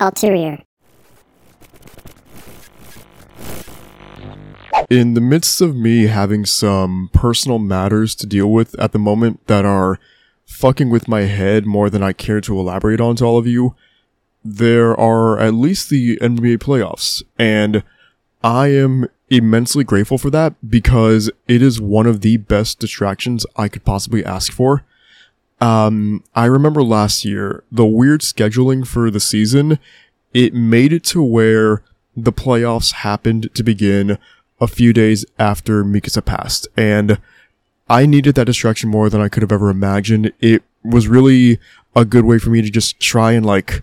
Ulterior. In the midst of me having some personal matters to deal with at the moment that are fucking with my head more than I care to elaborate on to all of you, there are at least the NBA playoffs, and I am immensely grateful for that because it is one of the best distractions I could possibly ask for. I remember last year, the weird scheduling for the season, it made it to where the playoffs happened to begin a few days after Mikasa passed, and I needed that distraction more than I could have ever imagined. It was really a good way for me to just try and, like,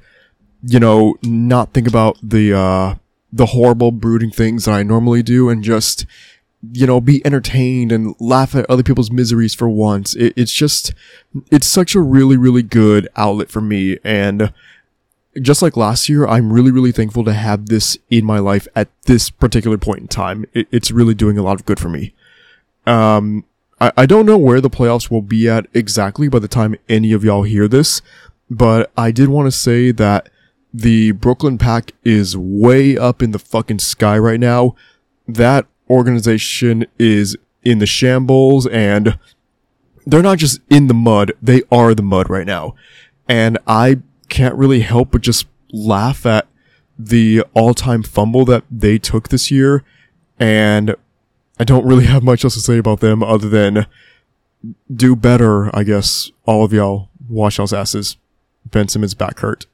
you know, not think about the horrible brooding things that I normally do and just, you know, be entertained and laugh at other people's miseries for once. It's such a really, really good outlet for me. And just like last year, I'm really, really thankful to have this in my life at this particular point in time. It's really doing a lot of good for me. I don't know where the playoffs will be at exactly by the time any of y'all hear this, but I did want to say that the Brooklyn Pack is way up in the fucking sky right now. That organization is in the shambles, and they're not just in the mud, they are the mud right now. And I can't really help but just laugh at the all-time fumble that they took this year, and I don't really have much else to say about them other than do better, I guess. All of y'all, wash y'all's asses. Ben Simmons' back hurt.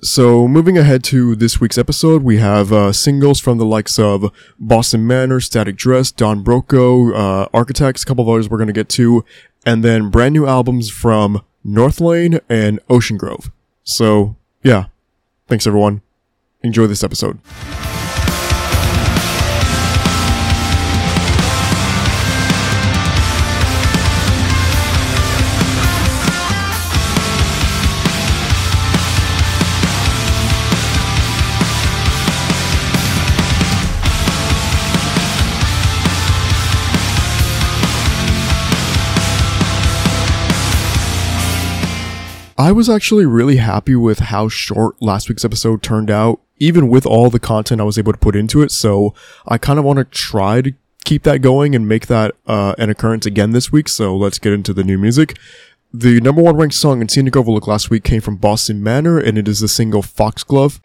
So, moving ahead to this week's episode, we have singles from the likes of Boston Manor, Static Dress, Don Broco, Architects, a couple of others we're going to get to, and then brand new albums from Northlane and Ocean Grove. So, yeah. Thanks, everyone. Enjoy this episode. I was actually really happy with how short last week's episode turned out, even with all the content I was able to put into it, so I kind of want to try to keep that going and make that an occurrence again this week, so let's get into the new music. The number one ranked song in Scenic Overlook last week came from Boston Manor, and it is the single Foxglove.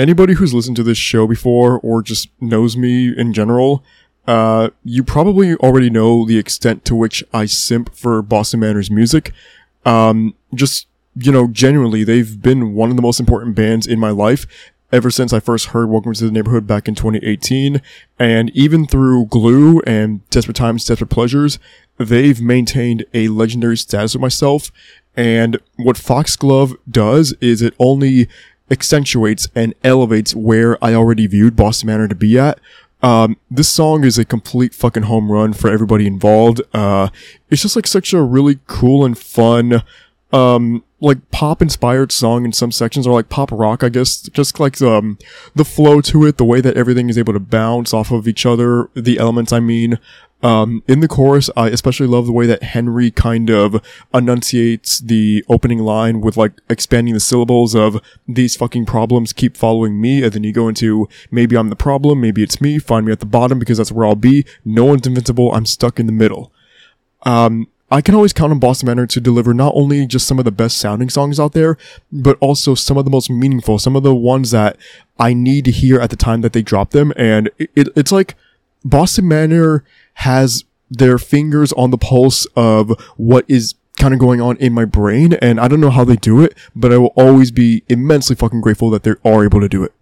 Anybody who's listened to this show before or just knows me in general, you probably already know the extent to which I simp for Boston Manor's music. Just, you know, genuinely, they've been one of the most important bands in my life ever since I first heard Welcome to the Neighborhood back in 2018. And even through Glue and Desperate Times, Desperate Pleasures, they've maintained a legendary status with myself. And what Foxglove does is it only accentuates and elevates where I already viewed Boston Manor to be at. This song is a complete fucking home run for everybody involved. It's just like such a really cool and fun, like pop inspired song in some sections, or like pop rock, I guess. Just like the flow to it, the way that everything is able to bounce off of each other, the elements, I mean. In the chorus, I especially love the way that Henry kind of enunciates the opening line with, like, expanding the syllables of these fucking problems keep following me, and then you go into maybe I'm the problem, maybe it's me, find me at the bottom because that's where I'll be, no one's invincible, I'm stuck in the middle. I can always count on Boston Manor to deliver not only just some of the best sounding songs out there, but also some of the most meaningful, some of the ones that I need to hear at the time that they drop them, and it's like Boston Manor has their fingers on the pulse of what is kind of going on in my brain, and I don't know how they do it, but I will always be immensely fucking grateful that they are able to do it.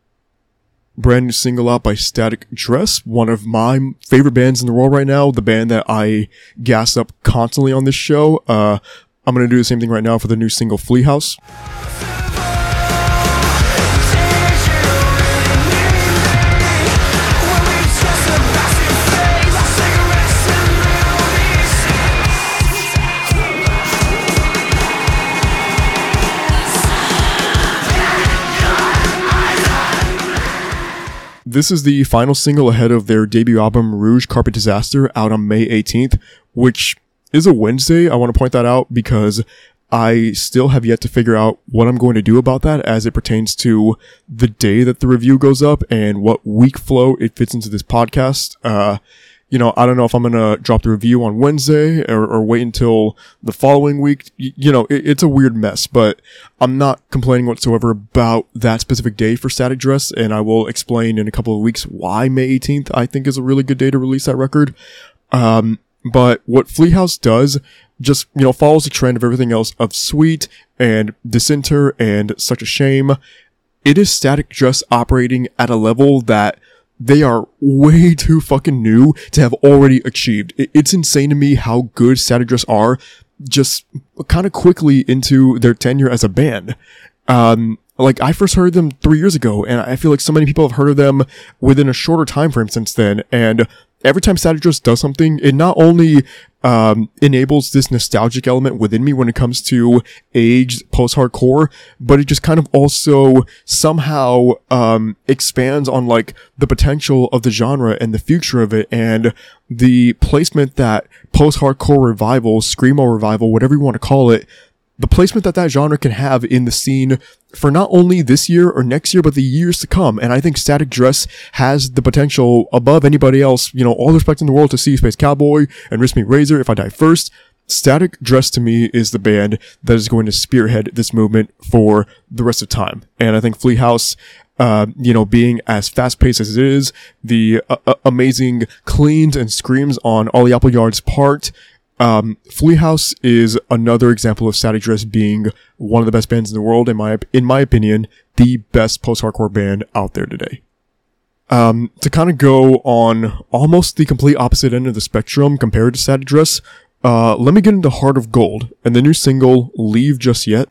Brand new single out by Static Dress, one of my favorite bands in the world right now, the band that I gas up constantly on this show. I'm gonna do the same thing right now for the new single Flea House. This is the final single ahead of their debut album Rouge Carpet Disaster out on May 18th, which is a Wednesday. I want to point that out because I still have yet to figure out what I'm going to do about that as it pertains to the day that the review goes up and what week flow it fits into this podcast. I don't know if I'm going to drop the review on Wednesday or wait until the following week. It's a weird mess, but I'm not complaining whatsoever about that specific day for Static Dress, and I will explain in a couple of weeks why May 18th I think is a really good day to release that record. But what Flea House does just, follows the trend of everything else of Sweet and Dissenter and Such a Shame. It is Static Dress operating at a level that they are way too fucking new to have already achieved. It's insane to me how good Static Dress are just kind of quickly into their tenure as a band. I first heard them 3 years ago, and I feel like so many people have heard of them within a shorter time frame since then. And every time Static Dress does something, it not only enables this nostalgic element within me when it comes to aged post-hardcore, but it just kind of also somehow expands on the potential of the genre and the future of it and the placement that post-hardcore revival, screamo revival, whatever you want to call it, the placement that genre can have in the scene for not only this year or next year, but the years to come. And I think Static Dress has the potential above anybody else, all the respect in the world to See You Space Cowboy and Risk Me Razor, If I Die First. Static Dress to me is the band that is going to spearhead this movement for the rest of time. And I think Flea House, being as fast-paced as it is, the amazing cleans and screams on Ollie Appleyard's part, Flea House is another example of Static Dress being one of the best bands in the world, in my opinion, the best post-hardcore band out there today. To kind of go on almost the complete opposite end of the spectrum compared to Static Dress, let me get into Heart of Gold and the new single Leave Just Yet.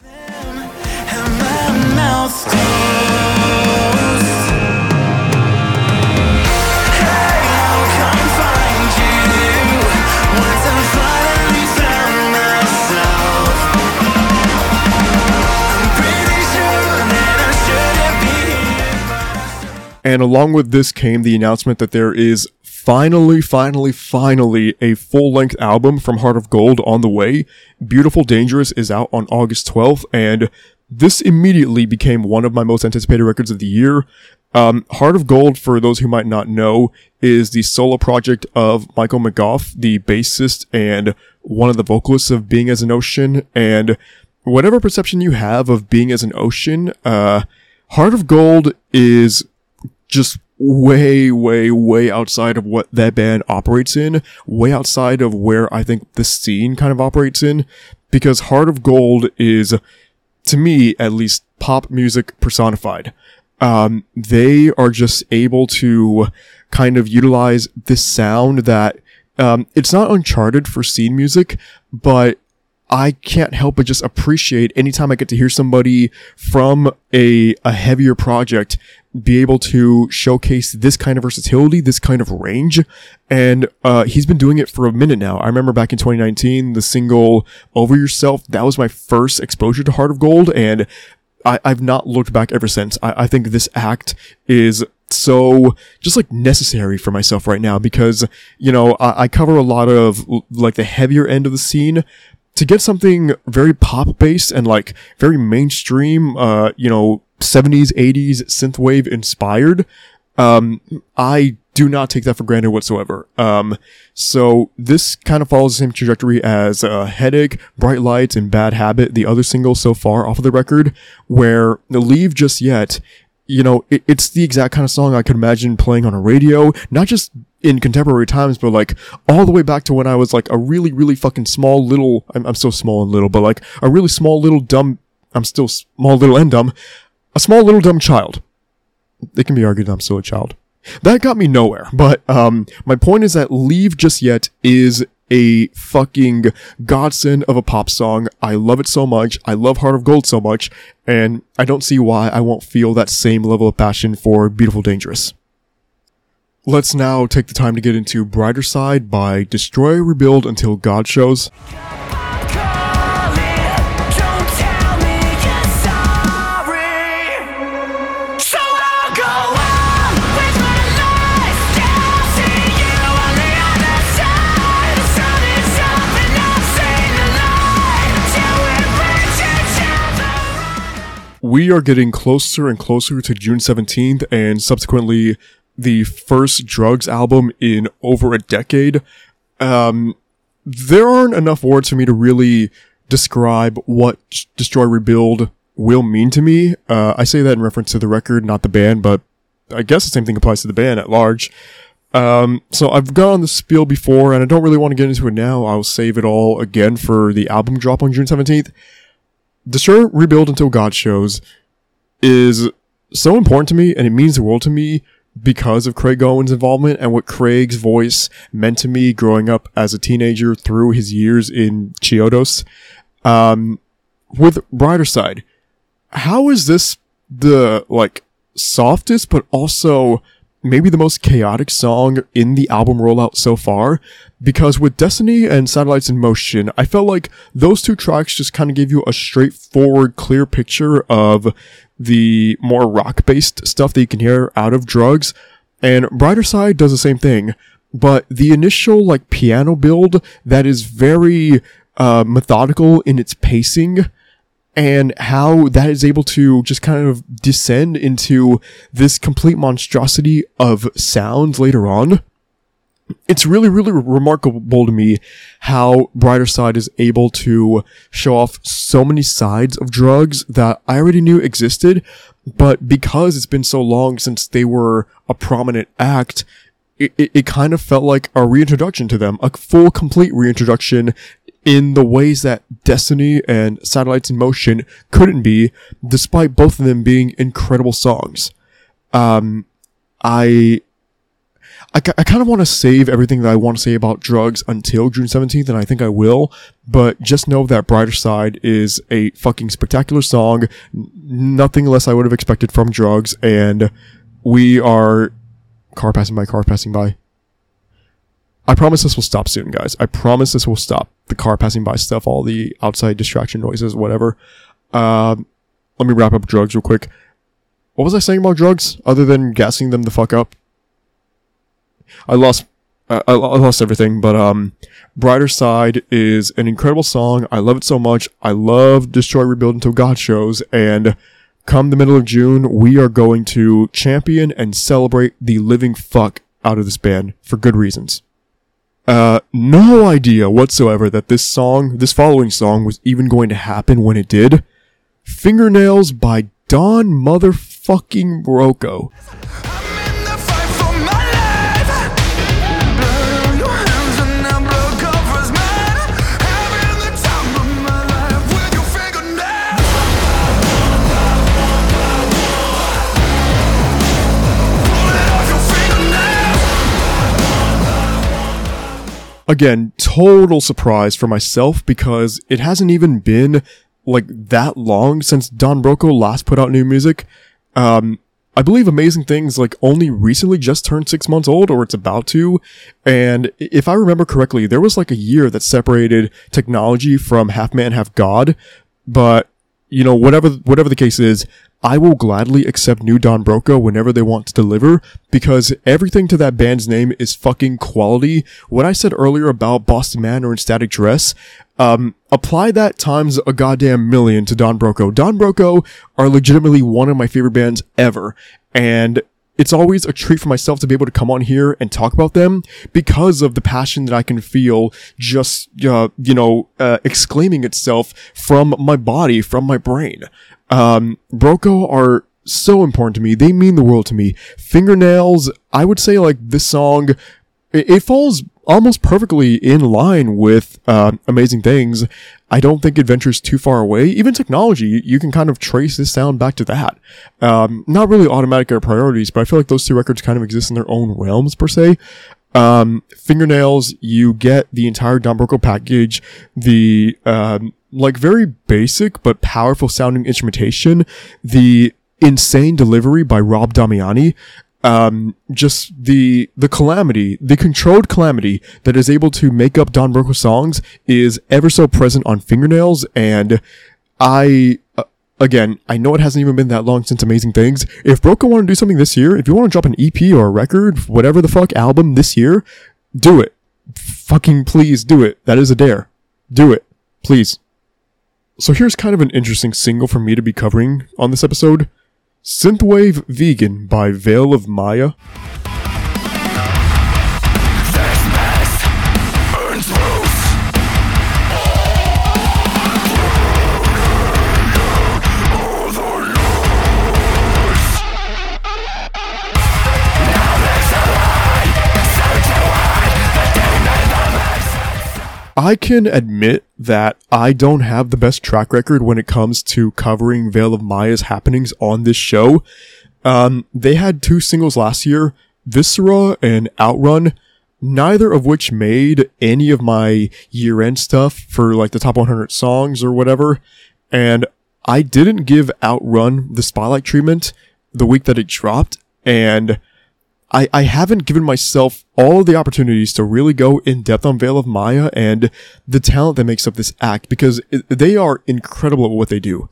And along with this came the announcement that there is finally a full-length album from Heart of Gold on the way. Beautiful Dangerous is out on August 12th, and this immediately became one of my most anticipated records of the year. Heart of Gold, for those who might not know, is the solo project of Michael McGough, the bassist and one of the vocalists of Being as an Ocean. And whatever perception you have of Being as an Ocean, Heart of Gold is just way outside of what that band operates in, way outside of where I think the scene kind of operates in, because Heart of Gold is, to me at least, pop music personified. They are just able to kind of utilize this sound that it's not uncharted for scene music, but I can't help but just appreciate anytime I get to hear somebody from a heavier project be able to showcase this kind of versatility, this kind of range. And he's been doing it for a minute now. I remember back in 2019, the single Over Yourself, that was my first exposure to Heart of Gold, and I've not looked back ever since. I think this act is so just necessary for myself right now because, I cover a lot of the heavier end of the scene. To get something very pop-based and very mainstream, 70s, 80s, synthwave inspired, I do not take that for granted whatsoever. So this kind of follows the same trajectory as Headache, Bright Lights, and Bad Habit, the other single so far off of the record, where Leave Just Yet, it's the exact kind of song I could imagine playing on a radio, not just in contemporary times, but all the way back to when I was a really, really fucking small little, I'm so small and little, but a really small little dumb, I'm still small little and dumb, a small little dumb child. It can be argued that I'm still a child. That got me nowhere, but my point is that Leave Just Yet is a fucking godsend of a pop song. I love it so much. I love Heart of Gold so much, and I don't see why I won't feel that same level of passion for Beautiful Dangerous. Let's now take the time to get into Brighter Side by Destroy, Rebuild Until God Shows. We are getting closer and closer to June 17th and subsequently the first Drugs album in over a decade. There aren't enough words for me to really describe what Destroy, Rebuild will mean to me. I say that in reference to the record, not the band, but I guess the same thing applies to the band at large. So I've gone on the spiel before, and I don't really want to get into it now. I'll save it all again for the album drop on June 17th. Destroy, Rebuild Until God Shows is so important to me, and it means the world to me because of Craig Owen's involvement and what Craig's voice meant to me growing up as a teenager through his years in Chiodos. With Brighter Side, how is this the, softest, but also maybe the most chaotic song in the album rollout so far? Because with Destiny and Satellites in Motion, I felt like those two tracks just kind of give you a straightforward, clear picture of the more rock-based stuff that you can hear out of Drugs. And Brighter Side does the same thing, but the initial, piano build that is very methodical in its pacing, and how that is able to just kind of descend into this complete monstrosity of sounds later on. It's really, really remarkable to me how Brighter Side is able to show off so many sides of Drugs that I already knew existed, but because it's been so long since they were a prominent act, it kind of felt like a reintroduction to them, a full, complete reintroduction in the ways that Destiny and Satellites in Motion couldn't be, despite both of them being incredible songs. I kind of want to save everything that I want to say about Drugs until June 17th, and I think I will, but just know that Brighter Side is a fucking spectacular song, nothing less I would have expected from Drugs, and we are... Car passing by. I promise this will stop soon, guys. I promise this will stop. The car passing by stuff, all the outside distraction noises, whatever. Let me wrap up Drugs real quick. What was I saying about Drugs? Other than gassing them the fuck up? I lost everything, but Brighter Side is an incredible song. I love it so much. I love Destroy, Rebuild Until God Shows, and come the middle of June, we are going to champion and celebrate the living fuck out of this band for good reasons. No idea whatsoever that this following song was even going to happen when it did. Fingernails by Don motherfucking Broco. Again, total surprise for myself because it hasn't even been that long since Don Broco last put out new music. I believe Amazing Things only recently just turned 6 months old, or it's about to. And if I remember correctly, there was a year that separated Technology from Half Man, Half God. But whatever the case is, I will gladly accept new Don Broco whenever they want to deliver, because everything to that band's name is fucking quality. What I said earlier about Boston Manor and Static Dress, apply that times a goddamn million to Don Broco. Don Broco are legitimately one of my favorite bands ever, and it's always a treat for myself to be able to come on here and talk about them because of the passion that I can feel just, exclaiming itself from my body, from my brain. Broco are so important to me. They mean the world to me. Fingernails, I would say this song, it falls almost perfectly in line with Amazing Things. I don't think it ventures too far away. Even Technology, you can kind of trace this sound back to that. Not really automatic or priorities, but I feel those two records kind of exist in their own realms, per se. Fingernails, you get the entire Don Broco package, the very basic but powerful sounding instrumentation, the insane delivery by Rob Damiani, just the calamity, the controlled calamity that is able to make up Don Broco songs is ever so present on Fingernails. And I know it hasn't even been that long since Amazing Things. If Broco want to do something this year, if you want to drop an EP or a record, whatever the fuck album this year, do it. Fucking please do it. That is a dare. Do it. Please. So here's kind of an interesting single for me to be covering on this episode. Synthwave Vegan by Veil of Maya. I can admit that I don't have the best track record when it comes to covering Veil of Maya's happenings on this show. They had two singles last year, Viscera and Outrun, neither of which made any of my year-end stuff for like the top 100 songs or whatever. And I didn't give Outrun the spotlight treatment the week that it dropped, and I haven't given myself all the opportunities to really go in depth on Veil of Maya and the talent that makes up this act, because they are incredible at what they do.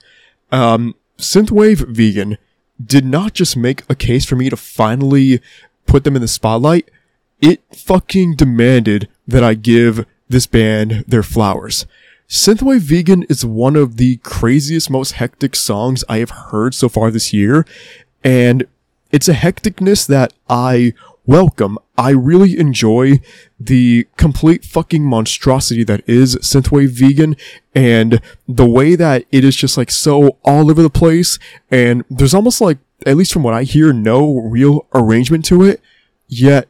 Synthwave Vegan did not just make a case for me to finally put them in the spotlight. It fucking demanded that I give this band their flowers. Synthwave Vegan is one of the craziest, most hectic songs I have heard so far this year, and it's a hecticness that I welcome. I really enjoy the complete fucking monstrosity that is Synthwave Vegan, and the way that it is just like so all over the place, and there's almost like, at least from what I hear, no real arrangement to it, yet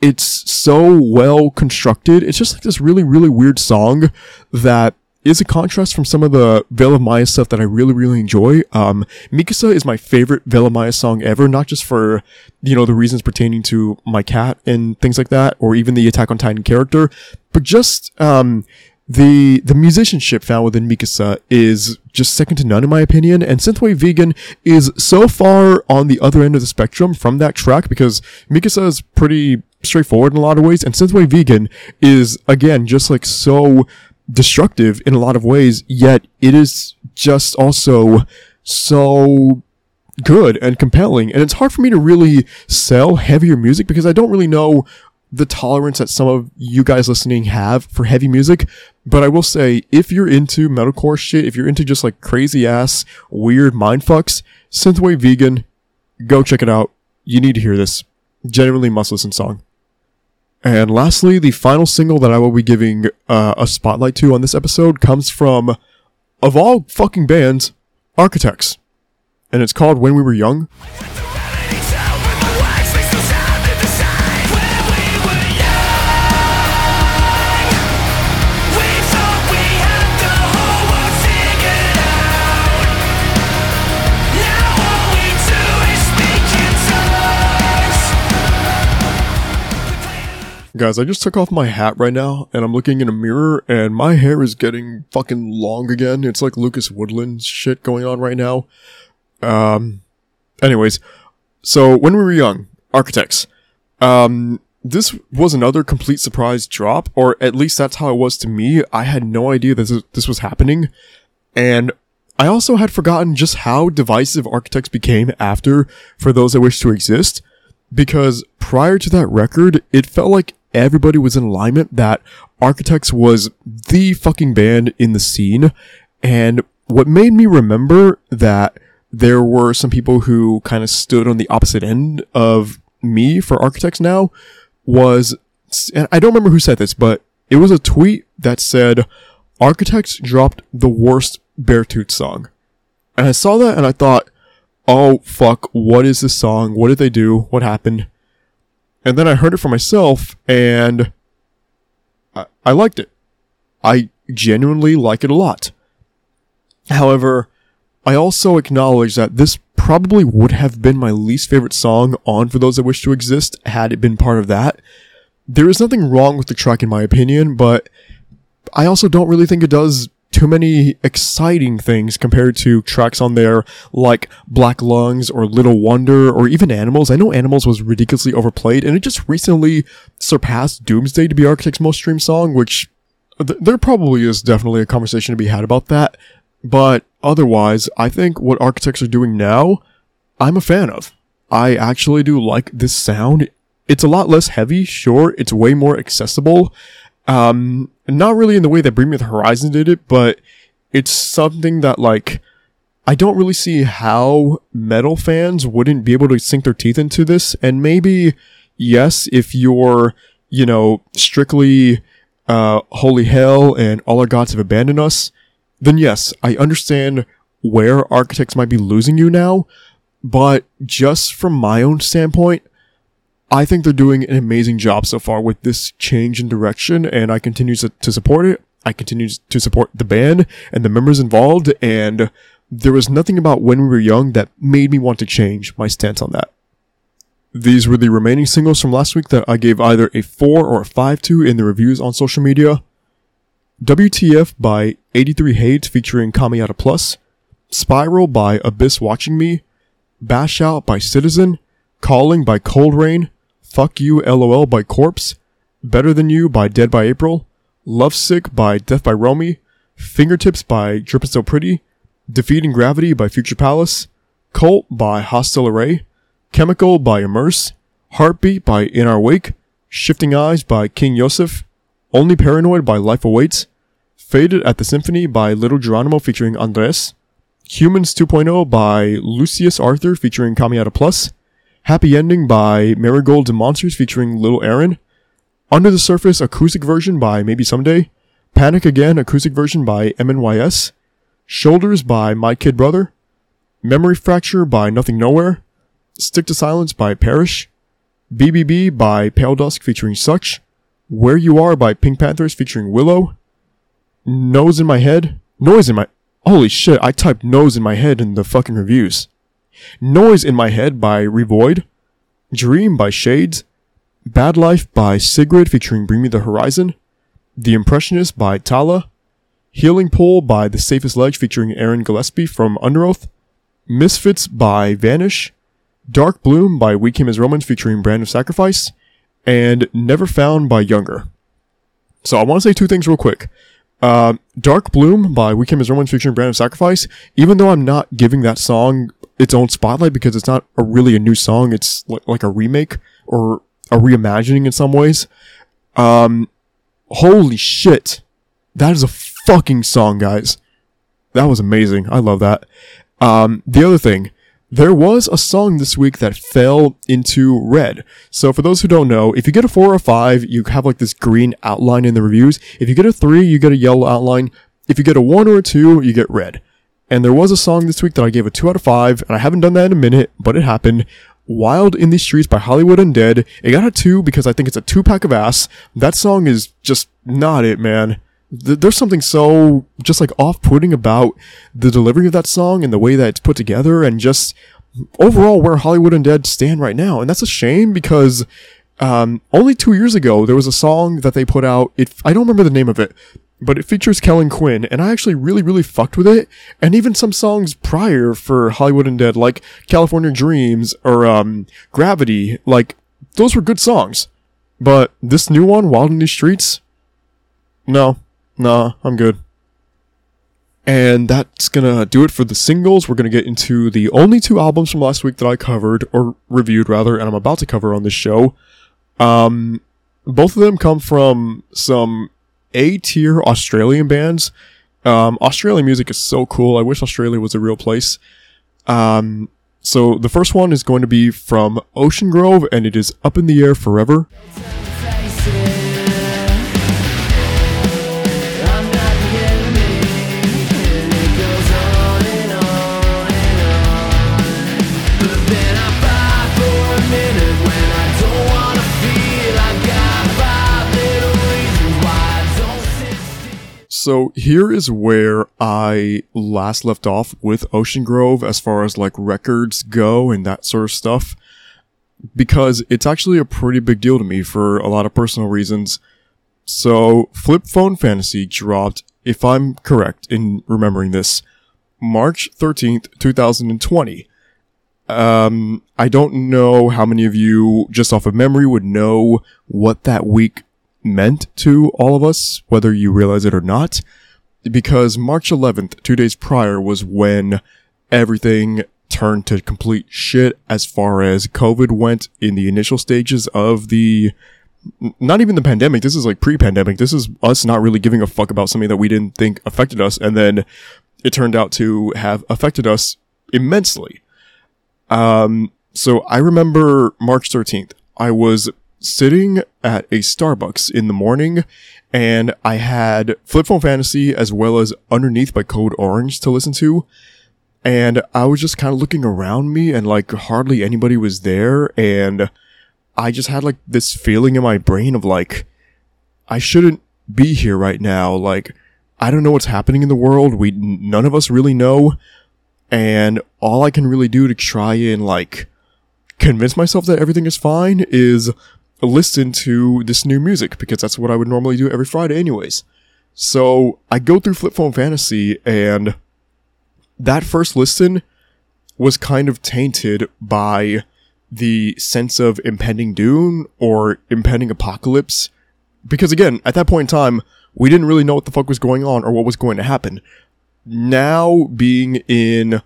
it's so well constructed. It's just like this really, really weird song that is a contrast from some of the Veil of Maya stuff that I really, really enjoy. Mikasa is my favorite Veil of Maya song ever, not just for, you know, the reasons pertaining to my cat and things like that, or even the Attack on Titan character, but just the musicianship found within Mikasa is just second to none in my opinion, and Synthwave Vegan is so far on the other end of the spectrum from that track, because Mikasa is pretty straightforward in a lot of ways, and Synthwave Vegan is, again, just like so destructive in a lot of ways, yet it is just also so good and compelling. And it's hard for me to really sell heavier music because I don't really know the tolerance that some of you guys listening have for heavy music, but I will say, if you're into metalcore shit, if you're into just like crazy ass weird mindfucks, Synthwave Vegan, go check it out. You need to hear this. Genuinely must listen song. And lastly, the final single that I will be giving a spotlight to on this episode comes from, of all fucking bands, Architects. And it's called When We Were Young. Guys, I just took off my hat right now, and I'm looking in a mirror, and my hair is getting fucking long again. It's like Lucas Woodland shit going on right now. Anyways, so When We Were Young, Architects. This was another complete surprise drop, or at least that's how it was to me. I had no idea this was happening, and I also had forgotten just how divisive Architects became after For Those That Wish to Exist, because prior to that record, it felt like everybody was in alignment that Architects was the fucking band in the scene. And what made me remember that there were some people who kind of stood on the opposite end of me for Architects now was, and I don't remember who said this, but it was a tweet that said, Architects dropped the worst Beartooth song. And I saw that and I thought, oh fuck, what is this song? What did they do? What happened? And then I heard it for myself, and I liked it. I genuinely like it a lot. However, I also acknowledge that this probably would have been my least favorite song on For Those That Wish to Exist had it been part of that. There is nothing wrong with the track in my opinion, but I also don't really think it does too many exciting things compared to tracks on there like Black Lungs or Little Wonder or even Animals. I know Animals was ridiculously overplayed, and it just recently surpassed Doomsday to be Architects' most streamed song, which there probably is definitely a conversation to be had about that. But otherwise, I think what Architects are doing now, I'm a fan of. I actually do like this sound. It's a lot less heavy, sure. It's way more accessible. Not really in the way that Bring Me the Horizon did it, but it's something that, like, I don't really see how metal fans wouldn't be able to sink their teeth into this. And maybe, yes, if you're, you know, strictly Holy Hell and All Our Gods Have Abandoned Us, then yes, I understand where Architects might be losing you now. But just from my own standpoint, I think they're doing an amazing job so far with this change in direction, and I continue to support it. I continue to support the band and the members involved, and there was nothing about When We Were Young that made me want to change my stance on that. These were the remaining singles from last week that I gave either a 4 or a 5 to in the reviews on social media. WTF by 83 Hades featuring Kamiata Plus, Spiral by Abyss Watching Me, Bash Out by Citizen, Calling by Cold Rain, Fuck You LOL by Corpse, Better Than You by Dead by April, Lovesick by Death by Romy, Fingertips by Drippin' So Pretty, Defeating Gravity by Future Palace, Cult by Hostile Array, Chemical by Immerse, Heartbeat by In Our Wake, Shifting Eyes by King Yosef, Only Paranoid by Life Awaits, Faded at the Symphony by Little Geronimo featuring Andres, Humans 2.0 by Lucius Arthur featuring Kamiata Plus, Happy Ending by Marigold and Monsters featuring Little Aaron, Under the Surface acoustic version by Maybe Someday, Panic Again acoustic version by MNYS, Shoulders by My Kid Brother, Memory Fracture by Nothing Nowhere, Stick to Silence by Parrish, BBB by Pale Dusk featuring Such, Where You Are by Pink Panthers featuring Willow, Noise in My Head by Revoid, Dream by Shades, Bad Life by Sigrid featuring Bring Me the Horizon, The Impressionist by Tala, Healing Pool by The Safest Ledge featuring Aaron Gillespie from Underoath, Misfits by Vanish, Dark Bloom by We Came as Romans featuring Brand of Sacrifice, and Never Found by Younger. So I want to say two things real quick. Dark Bloom by We Came as Romans featuring Brand of Sacrifice, even though I'm not giving that song its own spotlight because it's not really a new song, it's like a remake or a reimagining in some ways. Holy shit, that is a fucking song, guys. That was amazing. I love that. The other thing, there was a song this week that fell into red. So for those who don't know, if you get a 4 or a 5, you have like this green outline in the reviews. If you get a 3, you get a yellow outline. If you get a 1 or a 2, you get red. And there was a song this week that I gave a 2 out of 5, and I haven't done that in a minute, but it happened. Wild in These Streets by Hollywood Undead. It got a 2 because I think it's a 2-pack of ass. That song is just not it, man. There's something so just like off-putting about the delivery of that song and the way that it's put together and just overall where Hollywood Undead stand right now. And that's a shame because only 2 years ago there was a song that they put out. I don't remember the name of it, but it features Kellen Quinn, and I actually really, really fucked with it. And even some songs prior for Hollywood Undead, like California Dreams or Gravity, like, those were good songs. But this new one, Wild in These Streets, nah, I'm good. And that's gonna do it for the singles. We're gonna get into the only 2 albums from last week that I covered, or reviewed rather, and I'm about to cover on this show. Both of them come from some A-tier Australian bands. Australian music is so cool. I wish Australia was a real place. So the first one is going to be from Ocean Grove, and it is Up in the Air Forever. So here is where I last left off with Ocean Grove as far as like records go and that sort of stuff, because it's actually a pretty big deal to me for a lot of personal reasons. So Flip Phone Fantasy dropped, if I'm correct in remembering this, March 13th, 2020. I don't know how many of you just off of memory would know what that week meant to all of us, whether you realize it or not, because March 11th, 2 days prior, was when everything turned to complete shit as far as COVID went in the initial stages of the not even the pandemic. This is like pre-pandemic. This is us not really giving a fuck about something that we didn't think affected us. And then it turned out to have affected us immensely. So I remember March 13th, I was sitting at a Starbucks in the morning and I had Flip Phone Fantasy as well as Underneath by Code Orange to listen to. And I was just kind of looking around me and like hardly anybody was there. And I just had like this feeling in my brain of like, I shouldn't be here right now. Like, I don't know what's happening in the world. None of us really know. And all I can really do to try and like convince myself that everything is fine is listen to this new music, because that's what I would normally do every Friday anyways. So I go through Flip Phone Fantasy, and that first listen was kind of tainted by the sense of impending doom or impending apocalypse. Because again, at that point in time, we didn't really know what the fuck was going on or what was going to happen. Now being in,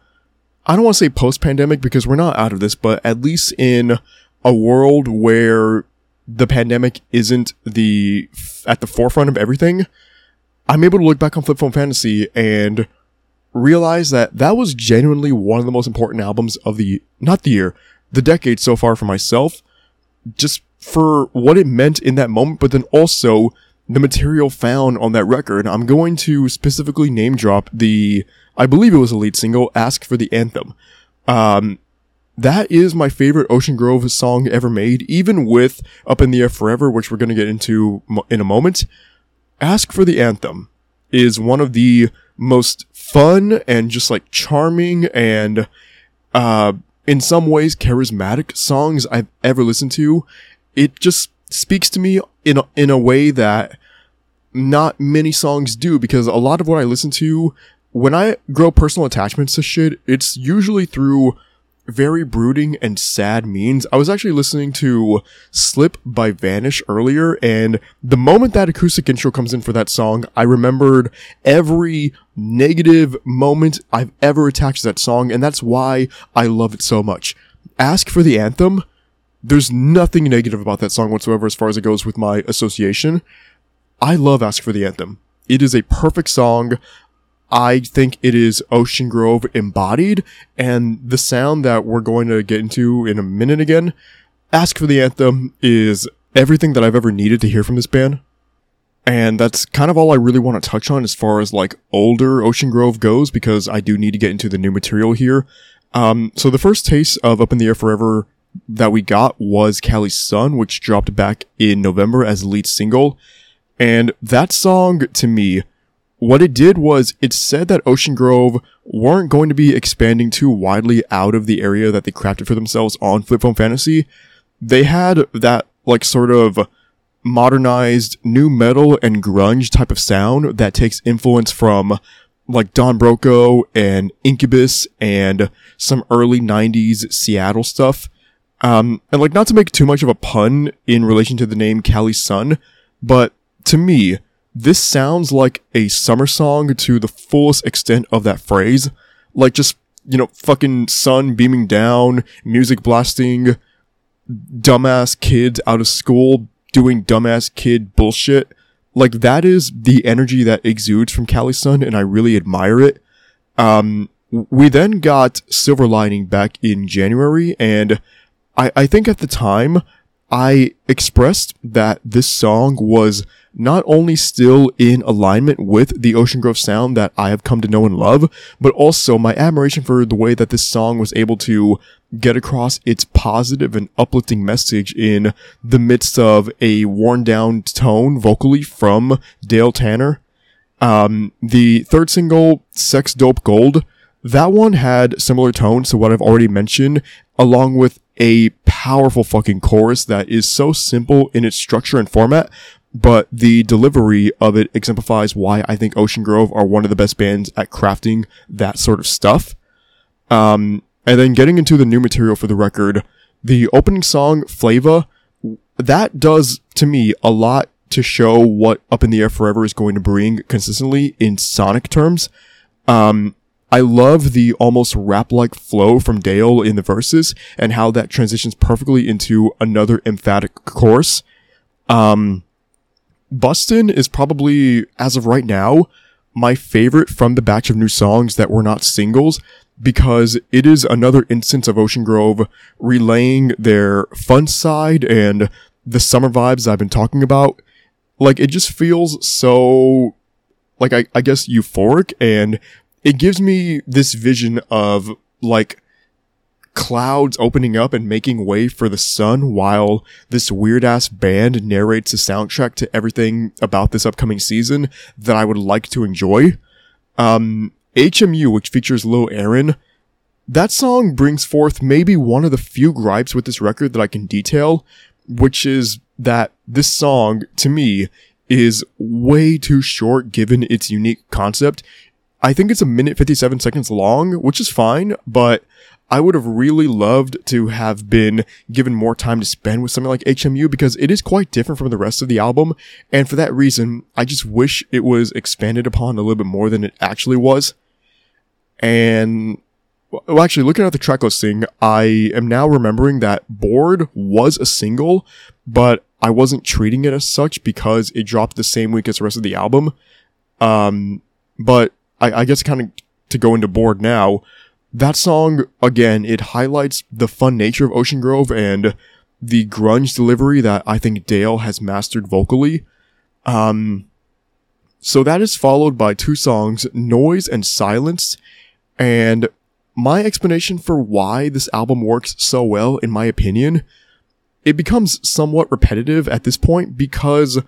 I don't want to say post-pandemic because we're not out of this, but at least in a world where the pandemic isn't at the forefront of everything, I'm able to look back on Flip Phone Fantasy and realize that that was genuinely one of the most important albums of the decade so far for myself, just for what it meant in that moment, but then also the material found on that record. I'm going to specifically name drop I believe it was the lead single, Ask for the Anthem. That is my favorite Ocean Grove song ever made, even with Up in the Air Forever, which we're going to get into in a moment. Ask for the Anthem is one of the most fun and just like charming and in some ways charismatic songs I've ever listened to. It just speaks to me in a way that not many songs do, because a lot of what I listen to when I grow personal attachments to shit, it's usually through very brooding and sad means. I was actually listening to Slip by Vanish earlier, and the moment that acoustic intro comes in for that song, I remembered every negative moment I've ever attached to that song, and that's why I love it so much. Ask for the Anthem, there's nothing negative about that song whatsoever as far as it goes with my association. I love Ask for the Anthem. It is a perfect song. I think it is Ocean Grove embodied, and the sound that we're going to get into in a minute again, Ask for the Anthem is everything that I've ever needed to hear from this band. And that's kind of all I really want to touch on as far as like older Ocean Grove goes, because I do need to get into the new material here. So the first taste of Up in the Air Forever that we got was Callie's Son, which dropped back in November as the lead single. And that song, to me, what it did was it said that Ocean Grove weren't going to be expanding too widely out of the area that they crafted for themselves on Flip Phone Fantasy. They had that like sort of modernized new metal and grunge type of sound that takes influence from like Don Broco and Incubus and some early 90s Seattle stuff. And like, not to make too much of a pun in relation to the name Callie's Son, but to me, this sounds like a summer song to the fullest extent of that phrase. Like, just, you know, fucking sun beaming down, music blasting, dumbass kids out of school doing dumbass kid bullshit. Like, that is the energy that exudes from Callie's Son, and I really admire it. We then got Silver Lining back in January, and I think at the time, I expressed that this song was not only still in alignment with the Ocean Grove sound that I have come to know and love, but also my admiration for the way that this song was able to get across its positive and uplifting message in the midst of a worn down tone vocally from Dale Tanner. The third single, Sex Dope Gold, that one had similar tones to what I've already mentioned, along with a powerful fucking chorus that is so simple in its structure and format, but the delivery of it exemplifies why I think Ocean Grove are one of the best bands at crafting that sort of stuff. And then getting into the new material for the record, the opening song, Flava, that does, to me, a lot to show what Up in the Air Forever is going to bring consistently in sonic terms. I love the almost rap-like flow from Dale in the verses and how that transitions perfectly into another emphatic chorus. Bustin is probably, as of right now, my favorite from the batch of new songs that were not singles, because it is another instance of Ocean Grove relaying their fun side and the summer vibes I've been talking about. Like, it just feels so, like, I guess euphoric, and it gives me this vision of, like, clouds opening up and making way for the sun while this weird-ass band narrates the soundtrack to everything about this upcoming season that I would like to enjoy. HMU, which features Lil Aaron, that song brings forth maybe one of the few gripes with this record that I can detail, which is that this song, to me, is way too short given its unique concept. I think it's 1 minute 57 seconds long, which is fine, but I would have really loved to have been given more time to spend with something like HMU, because it is quite different from the rest of the album, and for that reason, I just wish it was expanded upon a little bit more than it actually was. And, well, actually, looking at the track listing, I am now remembering that Bored was a single, but I wasn't treating it as such because it dropped the same week as the rest of the album. But I guess kind of to go into Bored now, that song, again, it highlights the fun nature of Ocean Grove and the grunge delivery that I think Dale has mastered vocally. So that is followed by two songs, Noise and Silence, and my explanation for why this album works so well, in my opinion, it becomes somewhat repetitive at this point because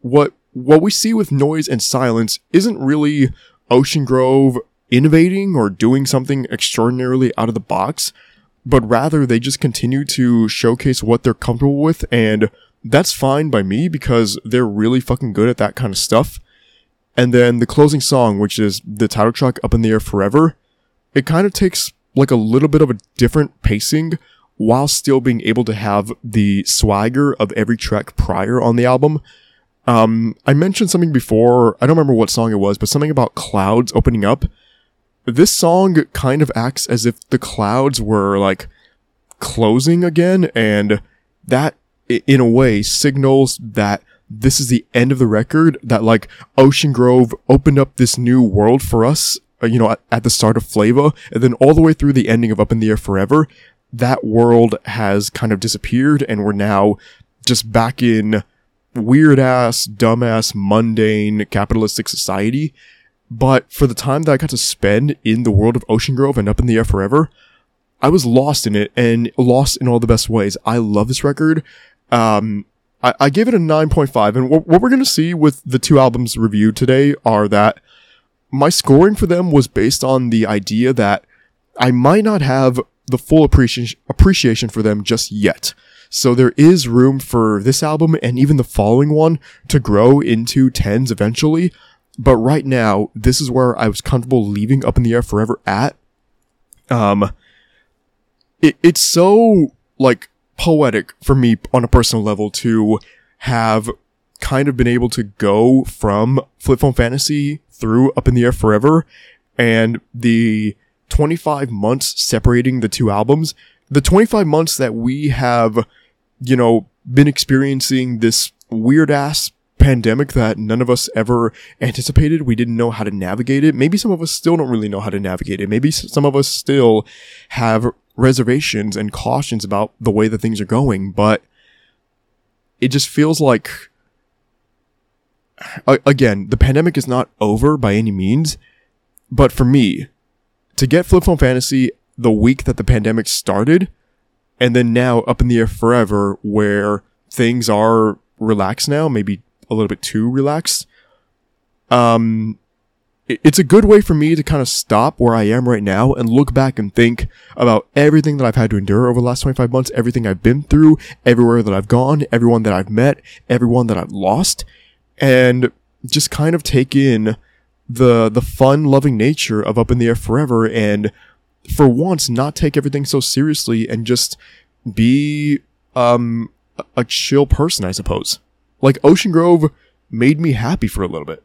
what we see with Noise and Silence isn't really Ocean Grove innovating or doing something extraordinarily out of the box, but rather they just continue to showcase what they're comfortable with, and that's fine by me because they're really fucking good at that kind of stuff. And then the closing song, which is the title track, Up in the Air Forever, it kind of takes like a little bit of a different pacing while still being able to have the swagger of every track prior on the album. I mentioned something before, I don't remember what song it was, but something about clouds opening up. This song kind of acts as if the clouds were like closing again, and that in a way signals that this is the end of the record, that like Ocean Grove opened up this new world for us, you know, at the start of Flava, and then all the way through the ending of Up in the Air Forever, that world has kind of disappeared, and we're now just back in weird-ass, dumb-ass, mundane, capitalistic society. But for the time that I got to spend in the world of Ocean Grove and Up in the Air Forever, I was lost in it, and lost in all the best ways. I love this record. I gave it a 9.5, and what we're going to see with the two albums reviewed today are that my scoring for them was based on the idea that I might not have the full appreciation for them just yet. So there is room for this album and even the following one to grow into 10s eventually. But right now, this is where I was comfortable leaving Up in the Air Forever at. It's so, like, poetic for me on a personal level to have kind of been able to go from Flip Phone Fantasy through Up in the Air Forever, and the 25 months separating the two albums, the 25 months that we have, you know, been experiencing this weird ass pandemic that none of us ever anticipated. We didn't know how to navigate it. Maybe some of us still don't really know how to navigate it. Maybe some of us still have reservations and cautions about the way that things are going, but it just feels like, again, the pandemic is not over by any means, but for me, to get Flip Phone Fantasy the week that the pandemic started, and then now Up in the Air Forever, where things are relaxed now, maybe a little bit too relaxed, it's a good way for me to kind of stop where I am right now and look back and think about everything that I've had to endure over the last 25 months, everything I've been through, everywhere that I've gone, everyone that I've met, everyone that I've lost, and just kind of take in the fun, loving nature of Up in the Air Forever, and for once not take everything so seriously and just be a chill person, I suppose. Like, Ocean Grove made me happy for a little bit,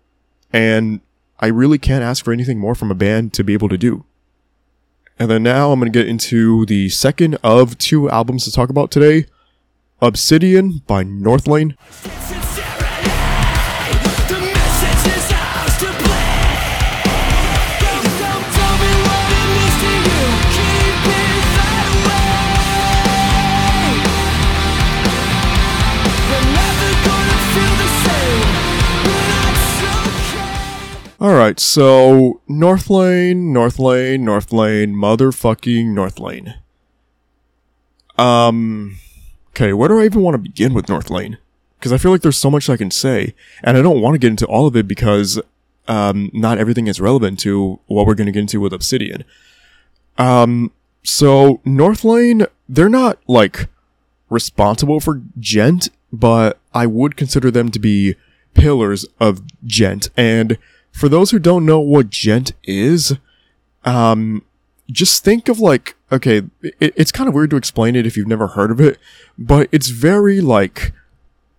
and I really can't ask for anything more from a band to be able to do. And then now I'm going to get into the second of two albums to talk about today. Obsidian by Northlane. Alright, so Northlane, motherfucking Northlane. Okay, where do I even want to begin with Northlane? Because I feel like there's so much I can say, and I don't want to get into all of it because not everything is relevant to what we're going to get into with Obsidian. So Northlane, they're not like responsible for Gent, but I would consider them to be pillars of Gent. And for those who don't know what Gent is, just think of like, okay, it's kind of weird to explain it if you've never heard of it, but it's very like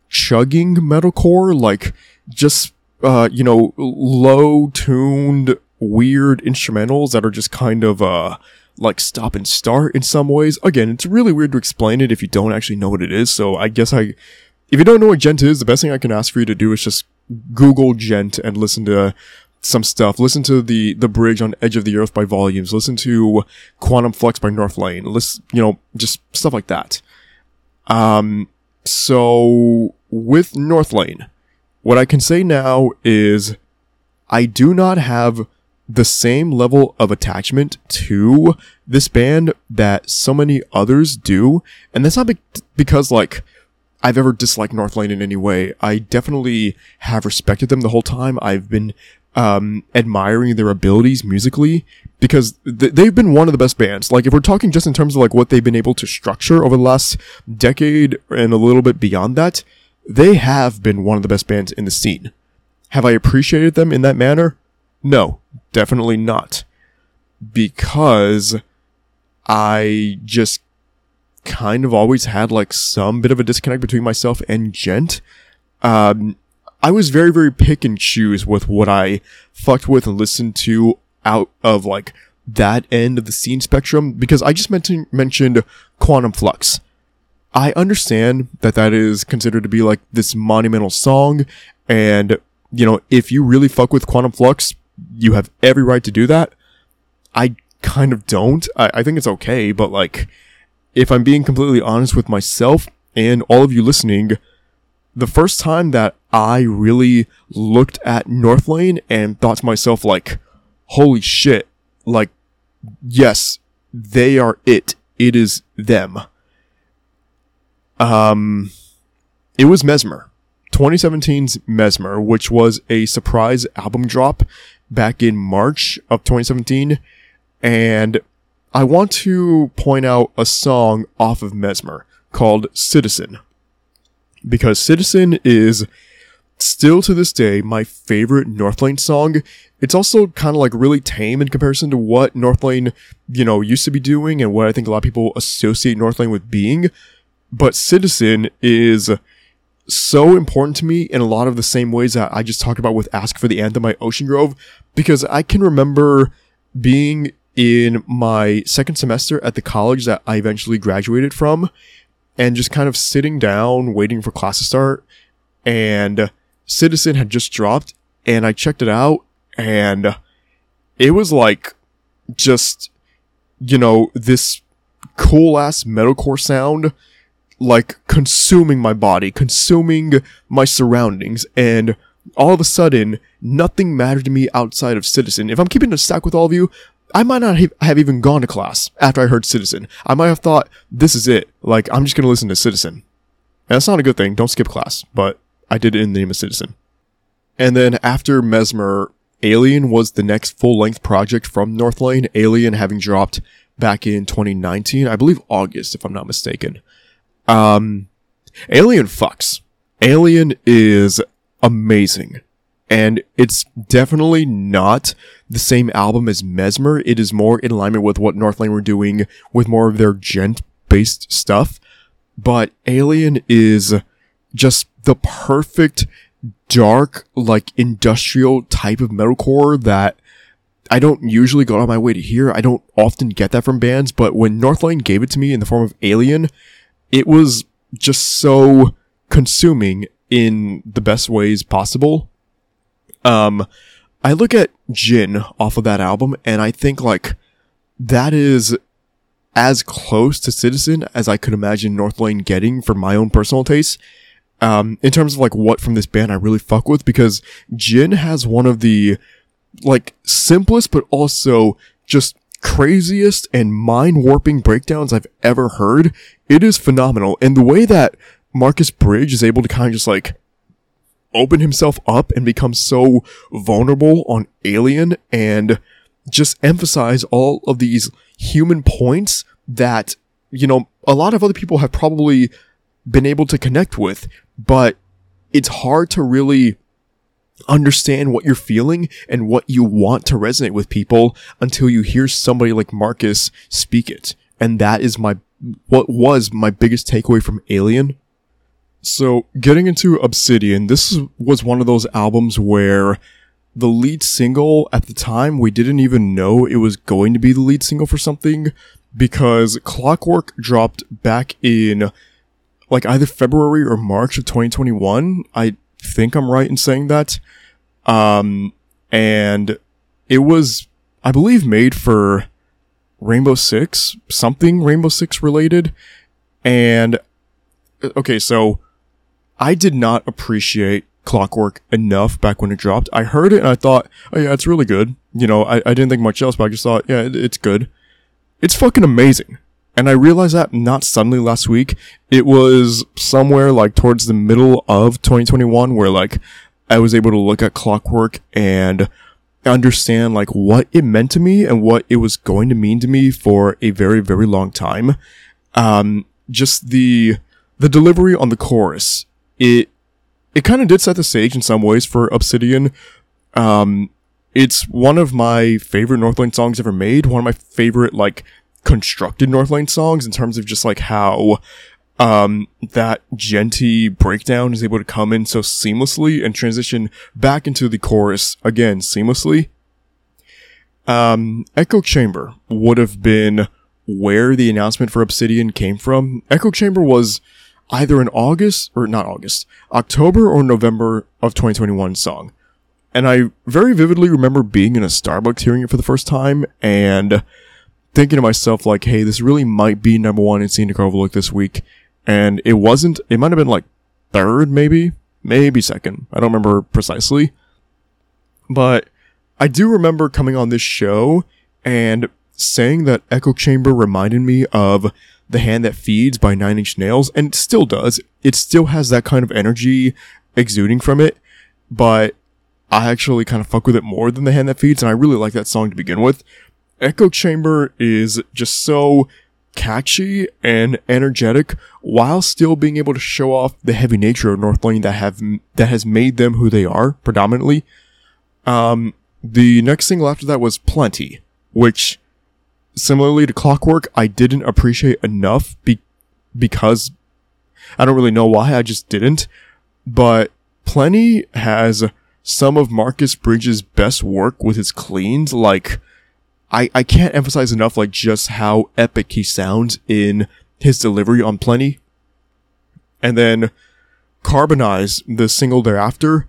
chugging metalcore, like just, low tuned, weird instrumentals that are just kind of, like stop and start in some ways. Again, it's really weird to explain it if you don't actually know what it is. So I guess if you don't know what Gent is, the best thing I can ask for you to do is just Google Gent and listen to some stuff. Listen to the Bridge on Edge of the Earth by Volumes. Listen to Quantum Flux by Northlane. Listen, just stuff like that. So with Northlane, what I can say now is I do not have the same level of attachment to this band that so many others do, and that's not because like I've ever disliked Northlane in any way. I definitely have respected them the whole time. I've been admiring their abilities musically because they've been one of the best bands. Like if we're talking just in terms of like what they've been able to structure over the last decade and a little bit beyond that, they have been one of the best bands in the scene. Have I appreciated them in that manner? No, definitely not. Because I just kind of always had like some bit of a disconnect between myself and Gent. I was very, very pick and choose with what I fucked with and listened to out of like that end of the scene spectrum, because I just mentioned Quantum Flux. I understand that is considered to be like this monumental song, and if you really fuck with Quantum Flux, you have every right to do that. I kind of don't. I think it's okay, but like, if I'm being completely honest with myself and all of you listening, the first time that I really looked at Northlane and thought to myself, like, holy shit, like, yes, they are it. It is them. It was Mesmer. 2017's Mesmer, which was a surprise album drop back in March of 2017. And I want to point out a song off of Mesmer called Citizen, because Citizen is still to this day my favorite Northlane song. It's also kind of like really tame in comparison to what Northlane, used to be doing and what I think a lot of people associate Northlane with being. But Citizen is so important to me in a lot of the same ways that I just talked about with Ask for the Anthem by Ocean Grove, because I can remember being in my second semester at the college that I eventually graduated from, and just kind of sitting down waiting for class to start, and Citizen had just dropped, and I checked it out, and it was like just this cool ass metalcore sound like consuming my body, consuming my surroundings, and all of a sudden nothing mattered to me outside of Citizen. If I'm keeping a stack with all of you, I might not have even gone to class after I heard Citizen. I might have thought, this is it. Like, I'm just going to listen to Citizen. And that's not a good thing. Don't skip class. But I did it in the name of Citizen. And then after Mesmer, Alien was the next full-length project from Northlane. Alien having dropped back in 2019. I believe August, if I'm not mistaken. Alien fucks. Alien is amazing. And it's definitely not the same album as Mesmer. It is more in alignment with what Northlane were doing with more of their Gent-based stuff. But Alien is just the perfect dark, like industrial type of metalcore that I don't usually go out of my way to hear. I don't often get that from bands, but when Northlane gave it to me in the form of Alien, it was just so consuming in the best ways possible. I look at Jin off of that album, and I think, like, that is as close to Citizen as I could imagine Northlane getting for my own personal taste. In terms of, like, what from this band I really fuck with, because Jin has one of the, like, simplest but also just craziest and mind-warping breakdowns I've ever heard. It is phenomenal. And the way that Marcus Bridge is able to kind of just, like, open himself up and become so vulnerable on Alien and just emphasize all of these human points that, you know, a lot of other people have probably been able to connect with, but it's hard to really understand what you're feeling and what you want to resonate with people until you hear somebody like Marcus speak it. And that is what was my biggest takeaway from Alien. So getting into Obsidian, this was one of those albums where the lead single at the time, we didn't even know it was going to be the lead single for something, because Clockwork dropped back in like either February or March of 2021. I think I'm right in saying that. And it was, I believe, made for Rainbow Six, something Rainbow Six related. And okay, so I did not appreciate Clockwork enough back when it dropped. I heard it and I thought, oh yeah, it's really good. You know, I didn't think much else, but I just thought, yeah, it's good. It's fucking amazing. And I realized that not suddenly last week. It was somewhere like towards the middle of 2021 where like I was able to look at Clockwork and understand like what it meant to me and what it was going to mean to me for a very, very long time. Just the delivery on the chorus, it kind of did set the stage in some ways for Obsidian. It's one of my favorite Northlane songs ever made. One of my favorite, like, constructed Northlane songs in terms of just, like, how that Genty breakdown is able to come in so seamlessly and transition back into the chorus again seamlessly. Echo Chamber would have been where the announcement for Obsidian came from. Echo Chamber was either an October or November of 2021 song. And I very vividly remember being in a Starbucks hearing it for the first time and thinking to myself, like, hey, this really might be number one in Scenic Overlook this week. And it wasn't. It might have been like third, maybe second. I don't remember precisely. But I do remember coming on this show and saying that Echo Chamber reminded me of The Hand That Feeds by Nine Inch Nails, and it still does. It still has that kind of energy exuding from it, but I actually kind of fuck with it more than The Hand That Feeds, and I really like that song to begin with. Echo Chamber is just so catchy and energetic while still being able to show off the heavy nature of Northlane that has made them who they are, predominantly. The next single after that was Plenty, which, similarly to Clockwork, I didn't appreciate enough because I don't really know why, I just didn't. But Plenty has some of Marcus Bridges' best work with his cleans. Like, I can't emphasize enough, like, just how epic he sounds in his delivery on Plenty. And then Carbonize, the single thereafter,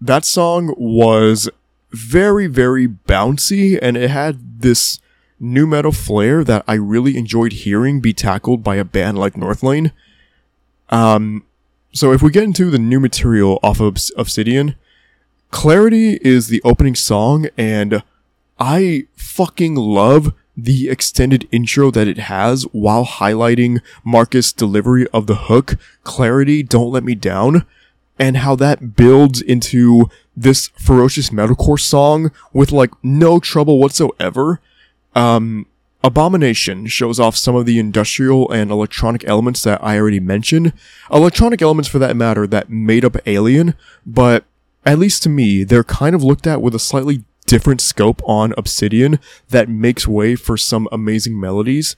that song was very, very bouncy, and it had this new metal flair that I really enjoyed hearing be tackled by a band like Northlane. So if we get into the new material off of Obsidian, Clarity is the opening song, and I fucking love the extended intro that it has while highlighting Marcus' delivery of the hook, Clarity, Don't Let Me Down, and how that builds into this ferocious metalcore song with, like, no trouble whatsoever. Abomination shows off some of the industrial and electronic elements that I already mentioned. Electronic elements, for that matter, that made up Alien, but at least to me, they're kind of looked at with a slightly different scope on Obsidian that makes way for some amazing melodies.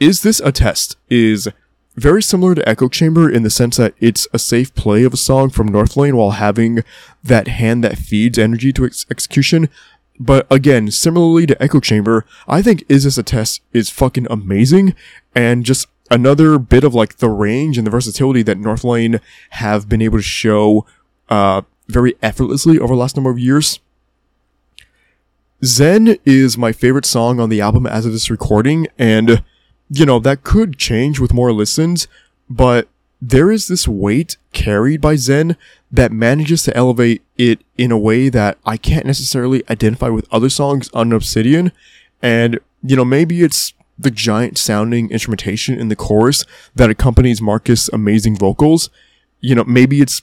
Is This a Test is very similar to Echo Chamber in the sense that it's a safe play of a song from Northlane while having that hand that feeds energy to execution. But again, similarly to Echo Chamber, I think Is This a Test is fucking amazing and just another bit of like the range and the versatility that Northlane have been able to show very effortlessly over the last number of years. Zen is my favorite song on the album as of this recording, and, you know, that could change with more listens, but there is this weight carried by Zen that manages to elevate it in a way that I can't necessarily identify with other songs on Obsidian, and, you know, maybe it's the giant-sounding instrumentation in the chorus that accompanies Marcus' amazing vocals. You know, maybe it's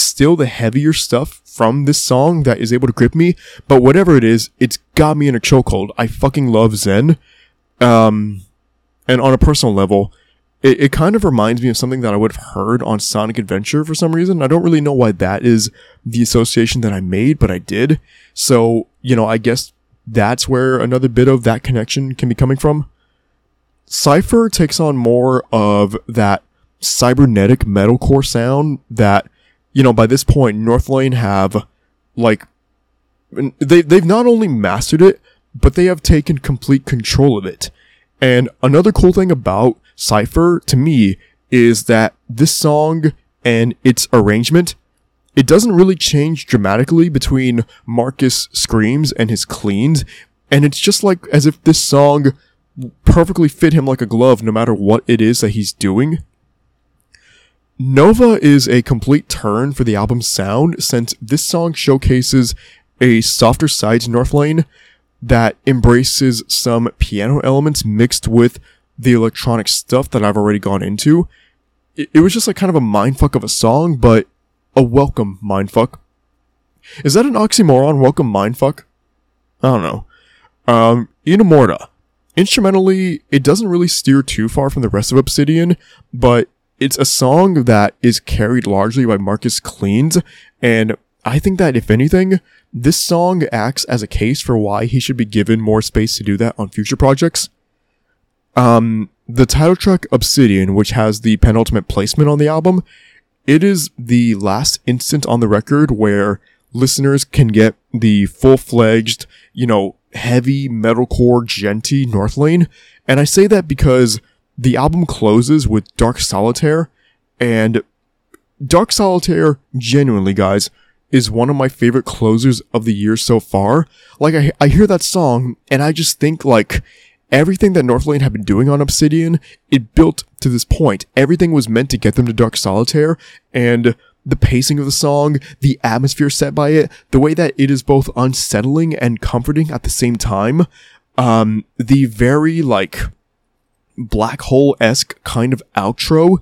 still the heavier stuff from this song that is able to grip me, but whatever it is, it's got me in a chokehold. I fucking love Zen. And on a personal level, it kind of reminds me of something that I would have heard on Sonic Adventure for some reason. I don't really know why that is the association that I made, but I did. So, you know, I guess that's where another bit of that connection can be coming from. Cypher takes on more of that cybernetic metalcore sound that, you know, by this point, Northlane have, like, they've not only mastered it, but they have taken complete control of it. And another cool thing about Cypher, to me, is that this song and its arrangement, it doesn't really change dramatically between Marcus' screams and his cleans, and it's just like as if this song perfectly fit him like a glove no matter what it is that he's doing. Nova is a complete turn for the album's sound, since this song showcases a softer side to Northlane that embraces some piano elements mixed with the electronic stuff that I've already gone into. It was just like kind of a mindfuck of a song, but a welcome mindfuck. Is that an oxymoron? Welcome mindfuck? I don't know. Inamorta. Instrumentally, it doesn't really steer too far from the rest of Obsidian, but it's a song that is carried largely by Marcus' cleans, and I think that, if anything, this song acts as a case for why he should be given more space to do that on future projects. The title track, Obsidian, which has the penultimate placement on the album, it is the last instant on the record where listeners can get the full-fledged, you know, heavy, metalcore, genty Northlane, and I say that because the album closes with Dark Solitaire, and Dark Solitaire, genuinely, guys, is one of my favorite closers of the year so far. Like, I hear that song, and I just think, like, everything that Northlane had been doing on Obsidian, it built to this point. Everything was meant to get them to Dark Solitaire, and the pacing of the song, the atmosphere set by it, the way that it is both unsettling and comforting at the same time, the very, like, black hole-esque kind of outro,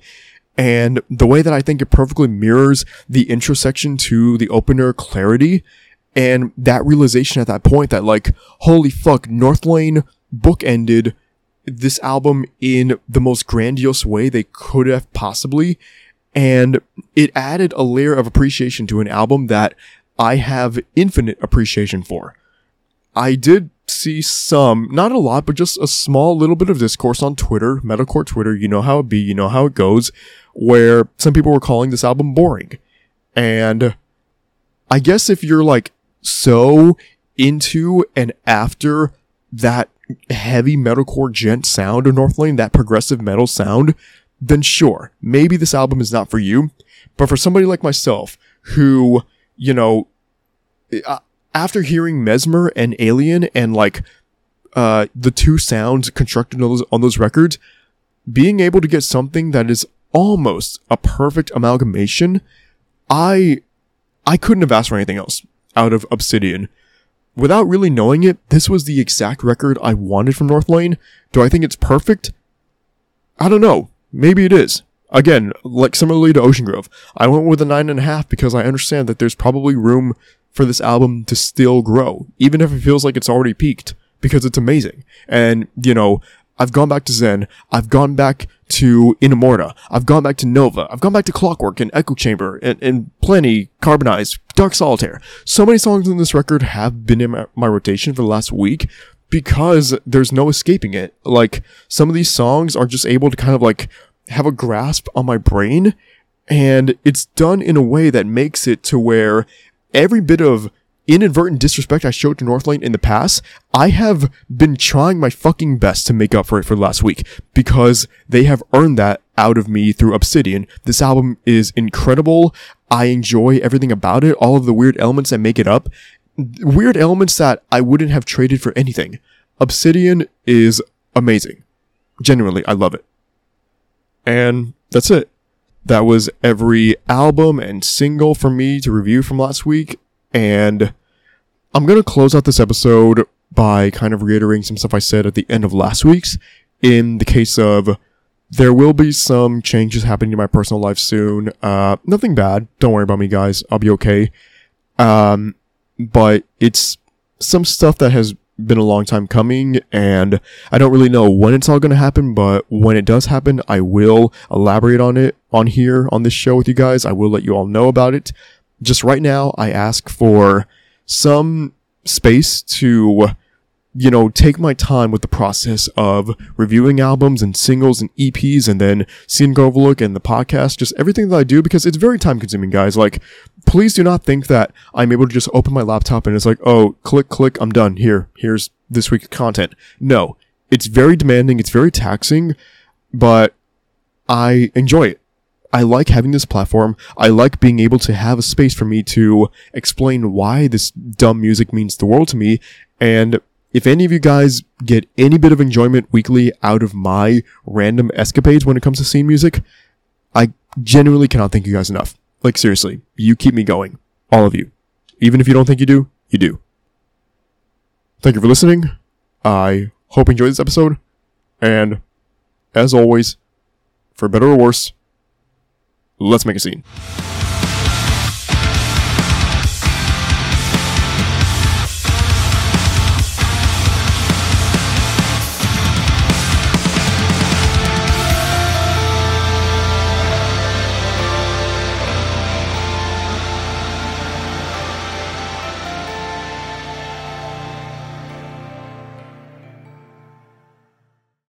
and the way that I think it perfectly mirrors the intro section to the opener, Clarity, and that realization at that point that, like, holy fuck, Northlane bookended this album in the most grandiose way they could have possibly, and it added a layer of appreciation to an album that I have infinite appreciation for. I did see some, not a lot, but just a small little bit of discourse on Twitter, metalcore Twitter, you know how it be, you know how it goes, where some people were calling this album boring. And I guess if you're like so into and after that heavy metalcore gent sound of Northlane, that progressive metal sound, then sure, maybe this album is not for you. But for somebody like myself who, you know, after hearing Mesmer and Alien and, like, the two sounds constructed on those records, being able to get something that is almost a perfect amalgamation, I couldn't have asked for anything else out of Obsidian. Without really knowing it, this was the exact record I wanted from Northlane. Do I think it's perfect? I don't know. Maybe it is. Again, like similarly to Ocean Grove, I went with a 9.5 because I understand that there's probably room for this album to still grow, even if it feels like it's already peaked, because it's amazing. And, you know, I've gone back to Zen, I've gone back to Inamorta, I've gone back to Nova, I've gone back to Clockwork and Echo Chamber, and Plenty, Carbonized, Dark Solitaire. So many songs in this record have been in my rotation for the last week, because there's no escaping it. Like, some of these songs are just able to kind of, like, have a grasp on my brain, and it's done in a way that makes it to where every bit of inadvertent disrespect I showed to Northlane in the past, I have been trying my fucking best to make up for it for last week, because they have earned that out of me through Obsidian. This album is incredible. I enjoy everything about it, all of the weird elements that make it up. Weird elements that I wouldn't have traded for anything. Obsidian is amazing. Genuinely, I love it. And that's it. That was every album and single for me to review from last week. And I'm going to close out this episode by kind of reiterating some stuff I said at the end of last week's. In the case of, there will be some changes happening to my personal life soon. Nothing bad. Don't worry about me, guys. I'll be okay. But it's some stuff that has been a long time coming, and I don't really know when it's all going to happen, but when it does happen, I will elaborate on it on here on this show with you guys. I will let you all know about it. Just right now, I ask for some space to, you know, take my time with the process of reviewing albums and singles and EPs and then Sync Overlook and the podcast, just everything that I do, because it's very time consuming, guys. Like, please do not think that I'm able to just open my laptop and it's like, oh, click, click, I'm done. Here's this week's content. No, it's very demanding. It's very taxing, but I enjoy it. I like having this platform. I like being able to have a space for me to explain why this dumb music means the world to me. And if any of you guys get any bit of enjoyment weekly out of my random escapades when it comes to scene music, I genuinely cannot thank you guys enough. Like, seriously, you keep me going. All of you. Even if you don't think you do, you do. Thank you for listening. I hope you enjoyed this episode. And, as always, for better or worse, let's make a scene.